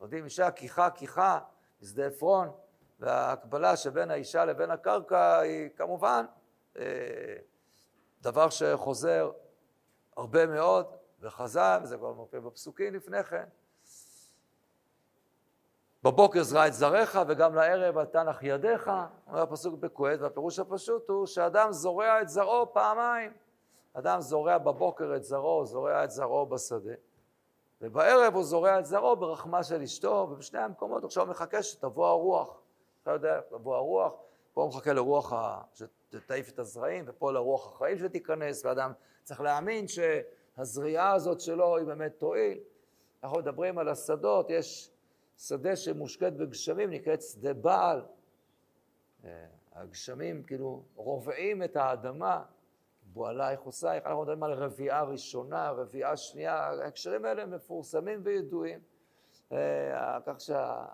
לומדים אישה, כיחה, משדה עפרון, וההקבלה שבין האישה לבין הקרקע היא כמובן, דבר שחוזר הרבה מאוד וחזר, וזה כבר מופיע בפסוקים לפני כן. בבוקר זרע את זרעך וגם לערב אל תנח ידיך, אומר הפסוק בקהלת, והפירוש הפשוט הוא שאדם זורע את זרעו פעמיים. אדם זורע בבוקר את זרעו, זורע את זרעו בשדה, ובערב הוא זורע את זרעו ברחמה של אשתו, ובשני המקומות עכשיו מחכה שתבוא הרוח. אתה יודע, תבוא הרוח, פה הוא מחכה לרוח שתעיף את הזרעים, ופה לרוח החיים שתיכנס, ואדם צריך להאמין שהזריעה הזאת שלו היא באמת תועיל. אנחנו מדברים על השדות, יש שדה שמושקט בגשמים, נקראת שדה בעל. הגשמים כאילו רובעים את האדמה, בועלייך עושייך, אנחנו מדברים על רביעה ראשונה, רביעה שנייה, ההקשרים האלה מפורסמים וידועים, כך שה...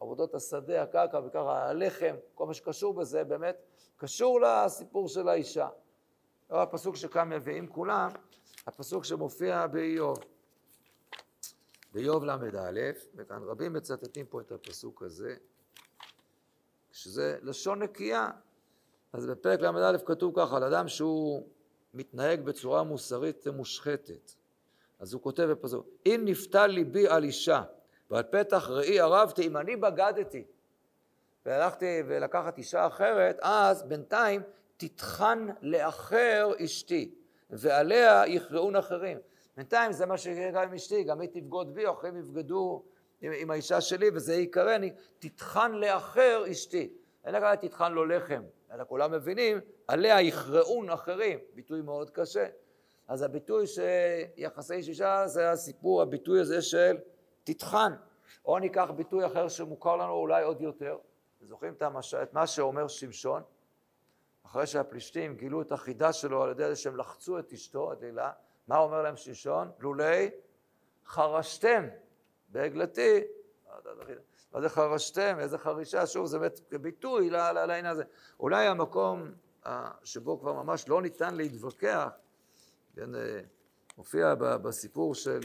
עבודות השדה, הקרקע, בעיקר הלחם, כל מה שקשור בזה, באמת קשור לסיפור של האישה. זה הפסוק שכאן מביאים כולם, הפסוק שמופיע באיוב. באיוב ל"א, וכאן רבים מצטטים פה את הפסוק הזה, שזה לשון נקייה. אז בפרק ל"א כתוב ככה, על אדם שהוא מתנהג בצורה מוסרית ומושחתת. אז הוא כותב בפסוק, אם נפתל ליבי על אישה, ועל פתח ראי ערבתי, אם אני בגדתי, והלכתי ולקחת אישה אחרת, אז בינתיים תתחן לאחר אשתי, ועליה יכרעון אחרים. בינתיים זה מה שיקרה גם עם אשתי, גם היא תבגוד בי, אחרים יבגדו עם האישה שלי, וזה יקרני, תתחן לאחר אשתי. אלא גם תטחן לו לחם, אלא כולם מבינים, עליה יכרעון אחרים, ביטוי מאוד קשה. אז הביטוי שיחסי איש אישה זה הסיפור, הביטוי הזה של תטחן. או ניקח ביטוי אחר שמוכר לנו אולי עוד יותר, זוכרים את מה שאומר שמשון, אחרי שהפלישתים גילו את החידה שלו על ידי זה שהם לחצו את אשתו, הדילה, מה אומר להם שמשון? לולי חרשתם בעגלתי, מה זה חרשתם, איזה חרישה, שוב זה ביטוי לעניין הזה. אולי המקום שבו כבר ממש לא ניתן להתווכח, מופיע בסיפור של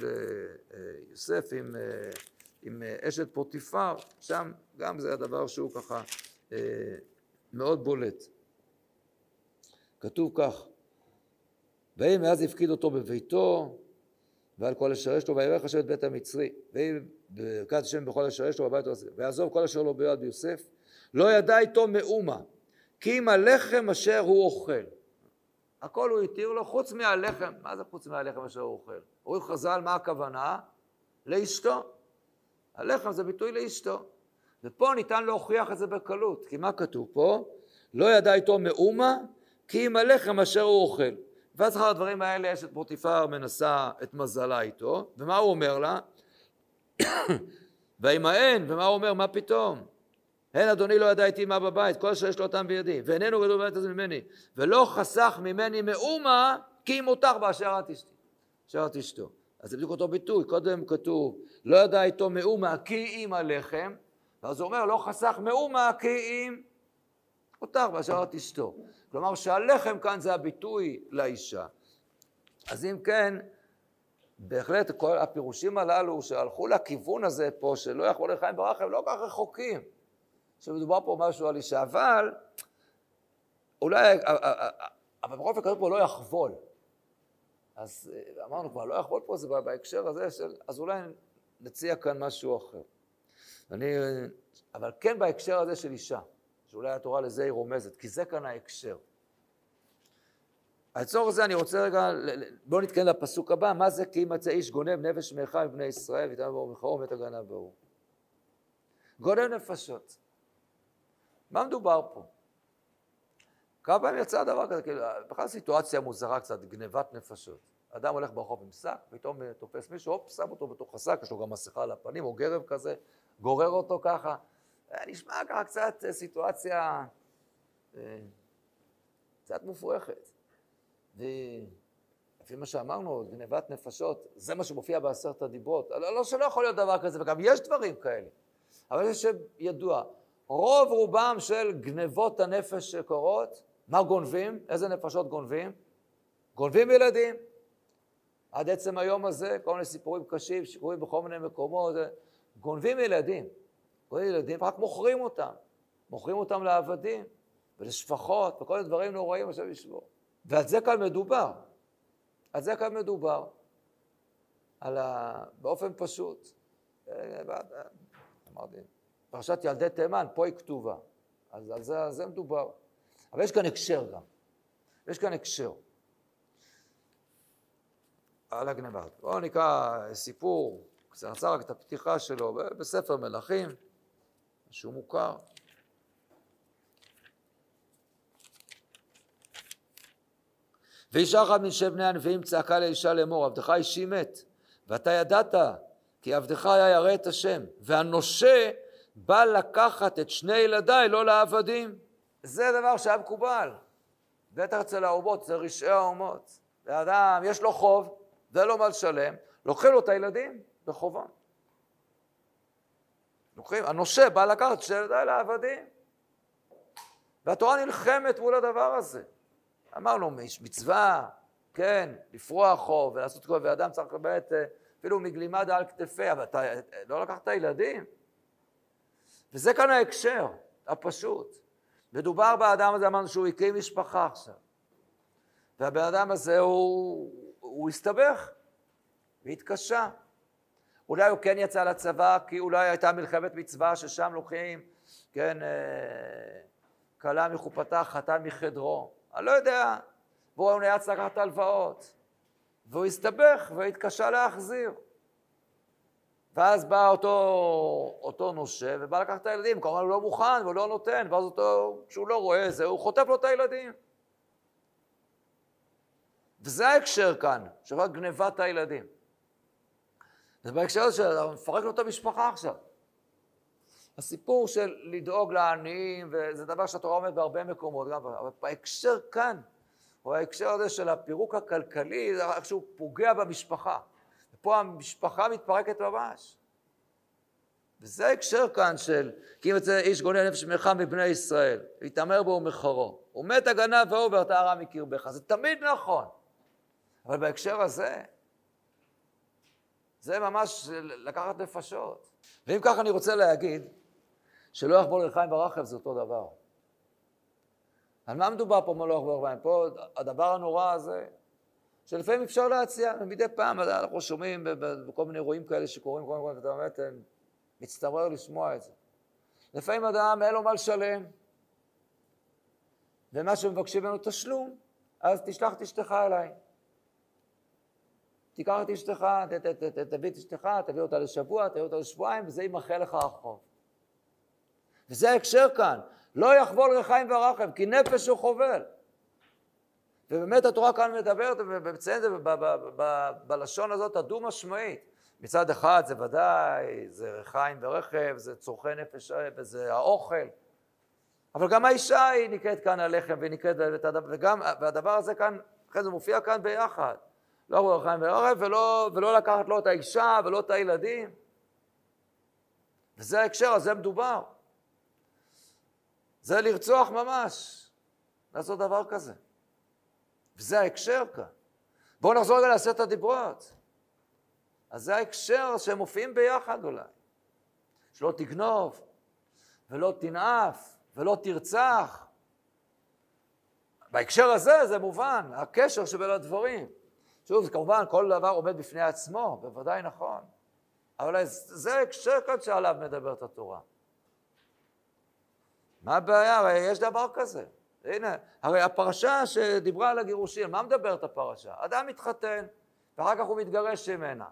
יוסף עם אשת פוטיפר, שם גם זה הדבר שהוא ככה מאוד בולט. כתוב כך, והיא מאז הפקיד אותו בביתו, ועל כל אשר יש לו, וירך השם את בית המצרי, והיא ברכת השם בכל אשר יש לו בבית הזה, ויעזוב כל אשר לו ביד יוסף, לא ידע איתו מאומה, כי אם הלחם אשר הוא אוכל. הכל הוא התיר לו חוץ מהלחם, מה זה חוץ מהלחם אשר הוא אוכל? אומרים חז"ל, מה הכוונה? לאשתו. הלחם זה ביטוי לאשתו. ופה ניתן להוכיח את זה בקלות, כי מה כתוב פה? לא ידע איתו מאומה, כי אם הלחם אשר הוא אוכל. ואז אחר הדברים האלה אשת פוטיפר מנסה את מזלה איתו, ומה הוא אומר לה? והאימהן, ומה הוא אומר? מה פתאום? הן אדוני לא ידע איתי מה בבית, כל שיש לו אותם בידי, ואיננו גדול בבית הזה ממני, ולא חסך ממני מאומה, כי אם מותך באשר את אשתי. אשר את אשתו. אז זה בדיוק אותו ביטוי, קודם כתוב, לא ידע איתו מאומה, כי אם הלחם, ואז הוא אומר, לא חסך מאומה, כי אם אותך באשר את אשתו. כלומר שהלחם כאן זה הביטוי לאישה. אז אם כן, בהחלט כל הפירושים הללו שהלכו לכיוון הזה פה, שלא יכלו לחיים ברחם, לא כך רחוקים. שמדובר פה משהו על אישה, אבל אולי, אבל ברופק כתוב פה לא יחבול. אז אמרנו כבר, לא יחבול פה זה בהקשר הזה, אז אולי נציע כאן משהו אחר. אבל כן בהקשר הזה של אישה. שאולי התורה לזה היא רומזת, כי זה כאן ההקשר. הצורך הזה אני רוצה רגע, בואו נתקן לפסוק הבא, מה זה כי ימצא איש גונב נפש מאחיו מבני ישראל, ויטמא באור מחרו ומת הגנב באור. גונב נפשות. מה מדובר פה? כמה פעמים יצא דבר כזה, כאילו, בכלל סיטואציה מוזרה קצת, גנבת נפשות. אדם הולך ברחוב עם שק, פתאום תופס מישהו, הופ, שם אותו בתוך השק, יש לו גם מסכה על הפנים, או גרב כזה, גורר אותו ככה, נשמע ככה קצת סיטואציה קצת מופרכת. ולפי מה שאמרנו, גנבת נפשות, זה מה שמופיע בעשרת הדיברות. לא שלא יכול להיות דבר כזה, וגם יש דברים כאלה. אבל זה שידוע, רוב רובם של גנבות הנפש שקורות, מה גונבים? איזה נפשות גונבים? גונבים ילדים. עד עצם היום הזה, כל מיני סיפורים קשים, שקורים בכל מיני מקומות, גונבים ילדים. כל ילדים רק מוכרים אותם, לעבדים ולשפחות וכל הדברים נוראים עכשיו ישבו. ועל זה כאן מדובר, באופן פשוט. אמרתי, פרשת ילדי תימן, פה היא כתובה, אז על זה, מדובר. אבל יש כאן הקשר גם, על הגנבה. בואו נקרא סיפור, קצרצר רק את הפתיחה שלו בספר מלכים, שהוא מוכר. ואישה אחת משבט בני הנביאים צעקה לאישה לאמור, עבדך אישי מת, ואתה ידעת, כי עבדך היה ירא את השם, והנושה בא לקחת את שני ילדיי, לא לעבדים. זה דבר שהיה מקובל. בטח אצל האומות, זה רשעי האומות. לאדם יש לו חוב, זה לא מה לשלם, לוקחים לו את הילדים בחובה. הנושה בא לקחת שני ילדיי לעבדים. והתורה נלחמת מול הדבר הזה. אמרנו, מצווה, כן, לפרוע חוב ולעשות כל ואדם צריך באמת, אפילו מגלימד על כתפיה, אבל אתה לא לקחת את הילדים. וזה כאן ההקשר הפשוט. מדובר באדם הזה, אמרנו שהוא הקים משפחה עכשיו. והבן אדם הזה הוא הסתבך והתקשה. אולי הוא כן יצא לצבא, כי אולי הייתה מלחמת מצווה ששם לוקחים, כן, כלה מחופתה, חתן מחדרו. אני לא יודע, והוא נאלץ לקחת הלוואות, והוא הסתבך והתקשה להחזיר. ואז בא אותו נושה, ובא לקחת את הילדים, כמובן הוא לא מוכן והוא לא נותן, ואז אותו, כשהוא לא רואה זה, הוא חוטף לו את הילדים. וזה ההקשר כאן, שרק גנבת הילדים. זה בהקשר הזה שאתה מפרק לו את המשפחה עכשיו. הסיפור של לדאוג לעניים, וזה דבר שהתורה אומרת בהרבה מקומות, גם, אבל בהקשר כאן, הוא ההקשר הזה של הפירוק הכלכלי, זה רק שהוא פוגע במשפחה. פה המשפחה מתפרקת ממש. וזה ההקשר כאן של, כי אם יצא איש גונב נפש מלחם מבני ישראל, יתעמר בו ומחרו, ומת הגנב ההוא והרתע הרע מקרבך. זה תמיד נכון. אבל בהקשר הזה, זה ממש לקחת נפשות. ואם כך אני רוצה להגיד, שלא יחבור ללחיים ברחב זה אותו דבר. על מה מדובר פה, מה לא יחבור ללחיים? פה הדבר הנורא הזה, שלפעמים אפשר להציע, מדי פעם אנחנו שומעים בכל מיני אירועים כאלה שקורים, ואתה באמת מצטמרר לשמוע את זה. לפעמים אדם אין לו מה לשלם, ומה שמבקשים ממנו תשלום, אז תשלח את אשתך אליי. תיקח את אשתך, תביא את אשתך, תביא אותה לשבוע, תביא אותה לשבועיים, וזה ימחה לך החוב. וזה ההקשר כאן, לא יחבול רחיים ורחם, כי נפש הוא חובל. ובאמת התורה כאן מדברת, ובמציינת בלשון הזאת הדו משמעית. מצד אחד זה ודאי, זה רחיים ורחב, זה צורכי נפש וזה האוכל. אבל גם האישה היא נקראת כאן הלחם, והדבר הזה כאן, אחרי זה מופיע כאן ביחד. לא יחבול רחיים ורחם, ולא לקחת לא את האישה ולא את הילדים. וזה ההקשר, אז זה מדובר. זה לרצוח ממש, לעשות דבר כזה. וזה ההקשר כאן. בואו נחזור רגע לעשרת הדיברות. אז זה ההקשר שהם מופיעים ביחד אולי. שלא תגנוב, ולא תנאף, ולא תרצח. בהקשר הזה זה מובן, הקשר שבין הדברים. שוב, כמובן, כל דבר עומד בפני עצמו, בוודאי נכון. אבל זה ההקשר כאן שעליו מדברת התורה. מה הבעיה? הרי יש דבר כזה. הנה, הרי הפרשה שדיברה על הגירושים, מה מדברת הפרשה? אדם מתחתן, ואחר כך הוא מתגרש ממנה,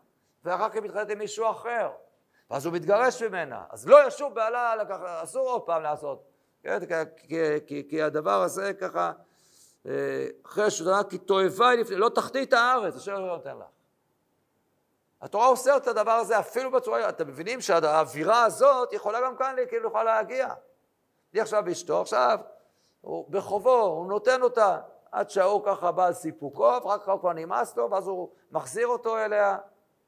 ואחר כך מתחתן עם מישהו אחר, ואז הוא מתגרש ממנה, אז לא ישוב בעלה, אסור עוד פעם לעשות, כי הדבר הזה ככה, אחרי שדרה, כי תועבה היא לפני, לא תחתית הארץ, אשר לא נותן לך. התורה אוסרת את הדבר הזה אפילו בצורה, אתם מבינים שהאווירה הזאת יכולה גם כאן, כאילו יכולה להגיע. היא עכשיו באשתו, עכשיו, הוא בחובו, הוא נותן אותה, עד שהאור ככה בא על סיפוקו, ואחר כך הוא כבר נמאס לו, ואז הוא מחזיר אותו אליה,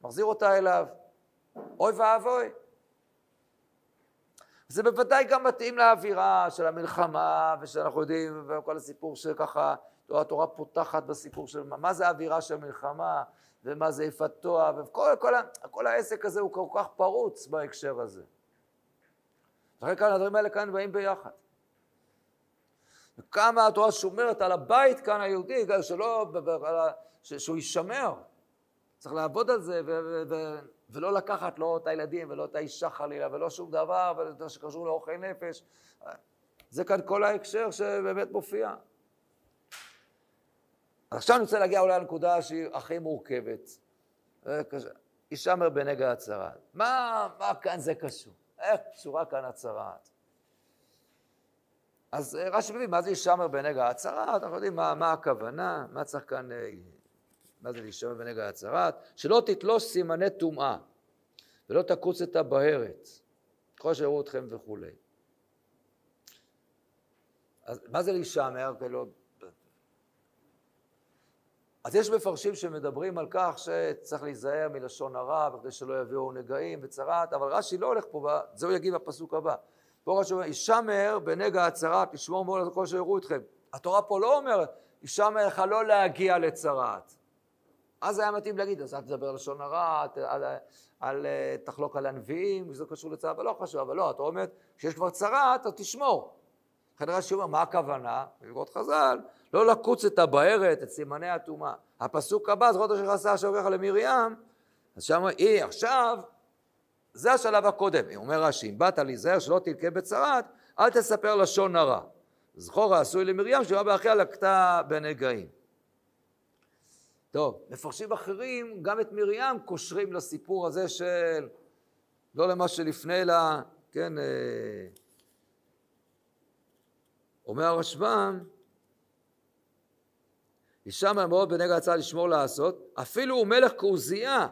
מחזיר אותה אליו. אוי ואבוי. זה בוודאי גם מתאים לאווירה של המלחמה, ושאנחנו יודעים, וכל הסיפור שככה, התורה פותחת בסיפור של מה זה האווירה של מלחמה, ומה זה יפתוח, וכל העסק הזה הוא כל כך פרוץ בהקשר הזה. אחרי כאן הדברים האלה כאן באים ביחד. וכמה התורה שומרת על הבית כאן היהודי, שהוא יישמר. צריך לעבוד על זה, ולא לקחת לא את הילדים, ולא את האישה חלילה, ולא שום דבר, ולא שקשור לאוכל נפש. זה כאן כל ההקשר שבאמת מופיע. עכשיו אני רוצה להגיע אולי לנקודה שהיא הכי מורכבת. ישמר בנגע הצרת. מה כאן זה קשור? איך קשורה כאן הצרת? אז רש"י מביא, מה זה ישמר בנגע הצרת? אנחנו יודעים מה הכוונה, מה צריך כאן, מה זה ישמר בנגע הצרת? שלא תתלוש סימני טומאה, ולא תקוץ את הבהרת, כל שיראו אתכם וכו'. אז מה זה ישמר? אז יש מפרשים שמדברים על כך שצריך להיזהר מלשון הרע, כדי שלא יביאו נגעים וצרת, אבל רש"י לא הולך פה, זה הוא יגיד בפסוק הבא. פה רש"י אומר, ישמר בנגע הצרת, לשמור מאוד על כל שיראו אתכם. התורה פה לא אומרת, ישמר לך לא להגיע לצרת. אז היה מתאים להגיד, אז אל תדבר על לשון הרע, תחלוק על הנביאים, זה קשור לצרת, אבל לא חשוב, אבל לא, התורה אומרת, כשיש כבר צרת, אז תשמור. כאן רש"י אומר, מה הכוונה? בבקרות חז"ל, לא לקוץ את הבארת, את סימני הטומאה. הפסוק הבא, זכור את אשר עשה השם אלוקיך למרים, אז שם היא עכשיו, זה השלב הקודם. אומר רש"י, אם באת להיזהר שלא תלקה בצרת, אל תספר לשון הרע. זכור העשוי למרים, שמה באחיה לקטה בנגעים. טוב, מפרשים אחרים, גם את מרים קושרים לסיפור הזה של לא למה שלפני, אלא, כן, אומר הרשב"א, ישם המאוד בנגע הצעה לשמור לעשות, אפילו הוא מלך כעוזייה,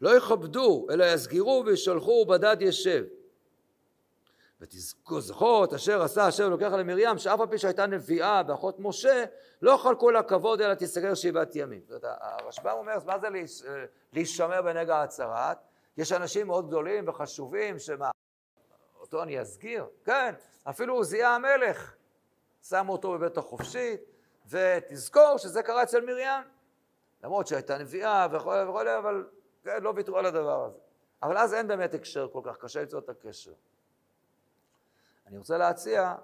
לא יכבדו, אלא יסגירו וישולחו ובדד ישב. ותזכור אשר עשה השם לוקח עליהם מרים, שאף על פי שהייתה נביאה באחות משה, לא חלקו לה כבוד אלא תסגר 7 ימים. זאת אומרת, הרשב"א אומר, מה זה להישמר בנגע הצהרת? יש אנשים מאוד גדולים וחשובים, שמה? אותו אני אסגיר? כן, אפילו עוזייה המלך, שמו אותו בבית החופשית, ותזכור שזה קרה אצל מרים, למרות שהייתה נביאה וכל, אבל כן, לא ויתרו על הדבר הזה. אבל אז אין באמת הקשר כל כך, קשה למצוא את הקשר. אני רוצה להציע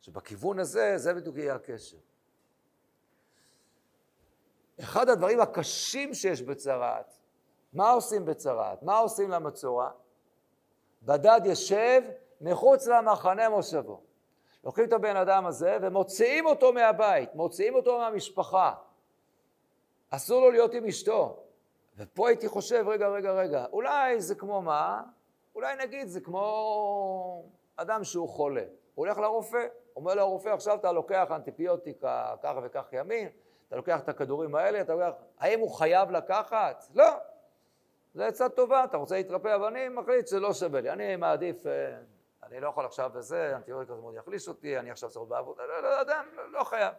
שבכיוון הזה, זה בדיוק יהיה הקשר. אחד הדברים הקשים שיש בצרעת, מה עושים בצרעת? מה עושים למצורע? בדד ישב מחוץ למחנה מושבו. לוקחים את הבן אדם הזה ומוציאים אותו מהבית, מוציאים אותו מהמשפחה. אסור לו להיות עם אשתו. ופה הייתי חושב, רגע, אולי זה כמו מה? אולי נגיד זה כמו אדם שהוא חולה. הוא הולך לרופא, אומר לו הרופא, עכשיו אתה לוקח אנטיביוטיקה ככה וכך ימים, אתה לוקח את הכדורים האלה, אתה לוקח, האם הוא חייב לקחת? לא. זה עצה טובה, אתה רוצה להתרפא, אבל אני מחליט שלא שווה לי. אני מעדיף, אני לא יכול עכשיו בזה, אנטיביוטיקה מאוד יחליש אותי, אני עכשיו צריך בעבודה, לא, אדם, לא חייב.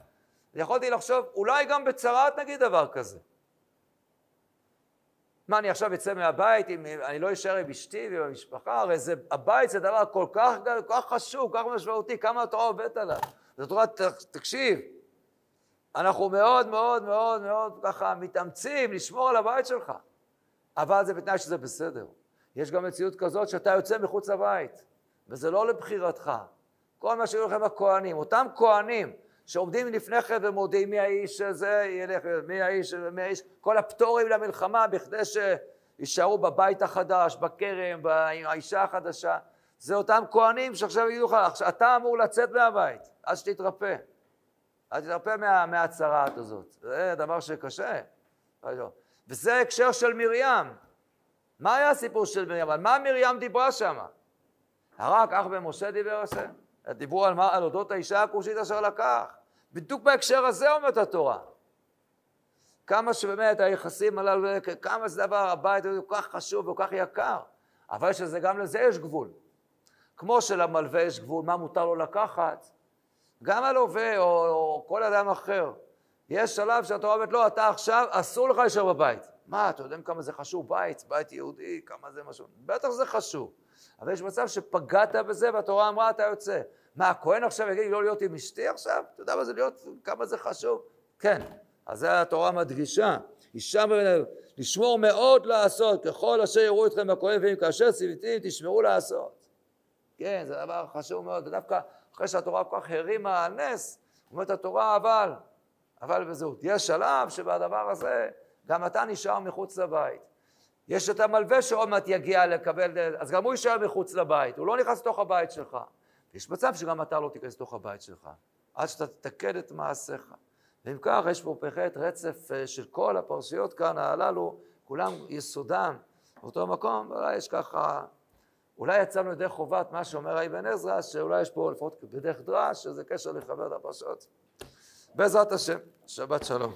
יכולתי לחשוב, אולי גם בצרעת נגיד דבר כזה. מה, אני עכשיו אצא מהבית, אני לא אשאר עם אשתי ועם המשפחה, הרי הבית זה דבר כל כך חשוב, כל כך משמעותי, כמה התורה עובדת עליו. זאת אומרת, תקשיב, אנחנו מאוד מאוד מאוד מאוד ככה מתאמצים לשמור על הבית שלך, אבל זה בתנאי שזה בסדר. יש גם מציאות כזאת שאתה יוצא מחוץ לבית, וזה לא לבחירתך. כל מה שיהיו לכם הכהנים, אותם כהנים, שעומדים לפניכם ומודיעים מי האיש הזה, ילך, מי האיש, כל הפטורים למלחמה, בכדי שישארו בבית החדש, בכרם, באישה החדשה, זה אותם כהנים שעכשיו יגידו לך, אתה אמור לצאת מהבית, אז שתתרפא. אז תתרפא מהצרעת הזאת. זה דבר שקשה. וזה הקשר של מרים. מה היה הסיפור של מרים? על מה מרים דיברה שם? רק אח במשה דיבר השם. דיברו על מה? על אודות האישה הכושית אשר לקח. בדיוק בהקשר הזה אומרת התורה. כמה שבאמת היחסים הללו, כמה זה דבר הבית, הוא כל כך חשוב וכל כך יקר. אבל שזה גם לזה יש גבול. כמו שלמלווה יש גבול, מה מותר לו לקחת? גם הלווה או כל אדם אחר. יש שלב שהתורה אומרת, לא, אתה עכשיו אסור לך להישאר בבית. מה, אתה יודעים כמה זה חשוב? בית יהודי, כמה זה משהו? בטח זה חשוב. אבל יש מצב שפגעת בזה, והתורה אמרה, אתה יוצא. מה, הכהן עכשיו יגיד לי לא להיות עם אשתי עכשיו? אתה יודע מה זה להיות? כמה זה חשוב? כן. אז זה התורה מדגישה. אישה מביניו, לשמור מאוד לעשות, ככל אשר יראו אתכם הכהן, ואם כאשר ציוויתים, תשמרו לעשות. כן, זה דבר חשוב מאוד. ודווקא אחרי שהתורה כל כך הרימה הנס, אומרת התורה, אבל בזהות. יש שלב שבדבר הזה, גם אתה נשאר מחוץ לבית. יש את המלווה שעוד מעט יגיע לקבל, אז גם הוא יישאר מחוץ לבית, הוא לא נכנס לתוך הבית שלך. יש מצב שגם אתה לא תיכנס לתוך הבית שלך, עד שאתה תתקן את מעשיך. ואם כך, יש פה בהחלט רצף של כל הפרשיות כאן הללו, כולם יסודם באותו מקום, אולי יש ככה, אולי יצאנו ידי חובת מה שאומר אבן עזרא, שאולי יש פה לפחות בדרך דרש, שזה קשר לחבר את הפרשיות. בעזרת השם, שבת שלום.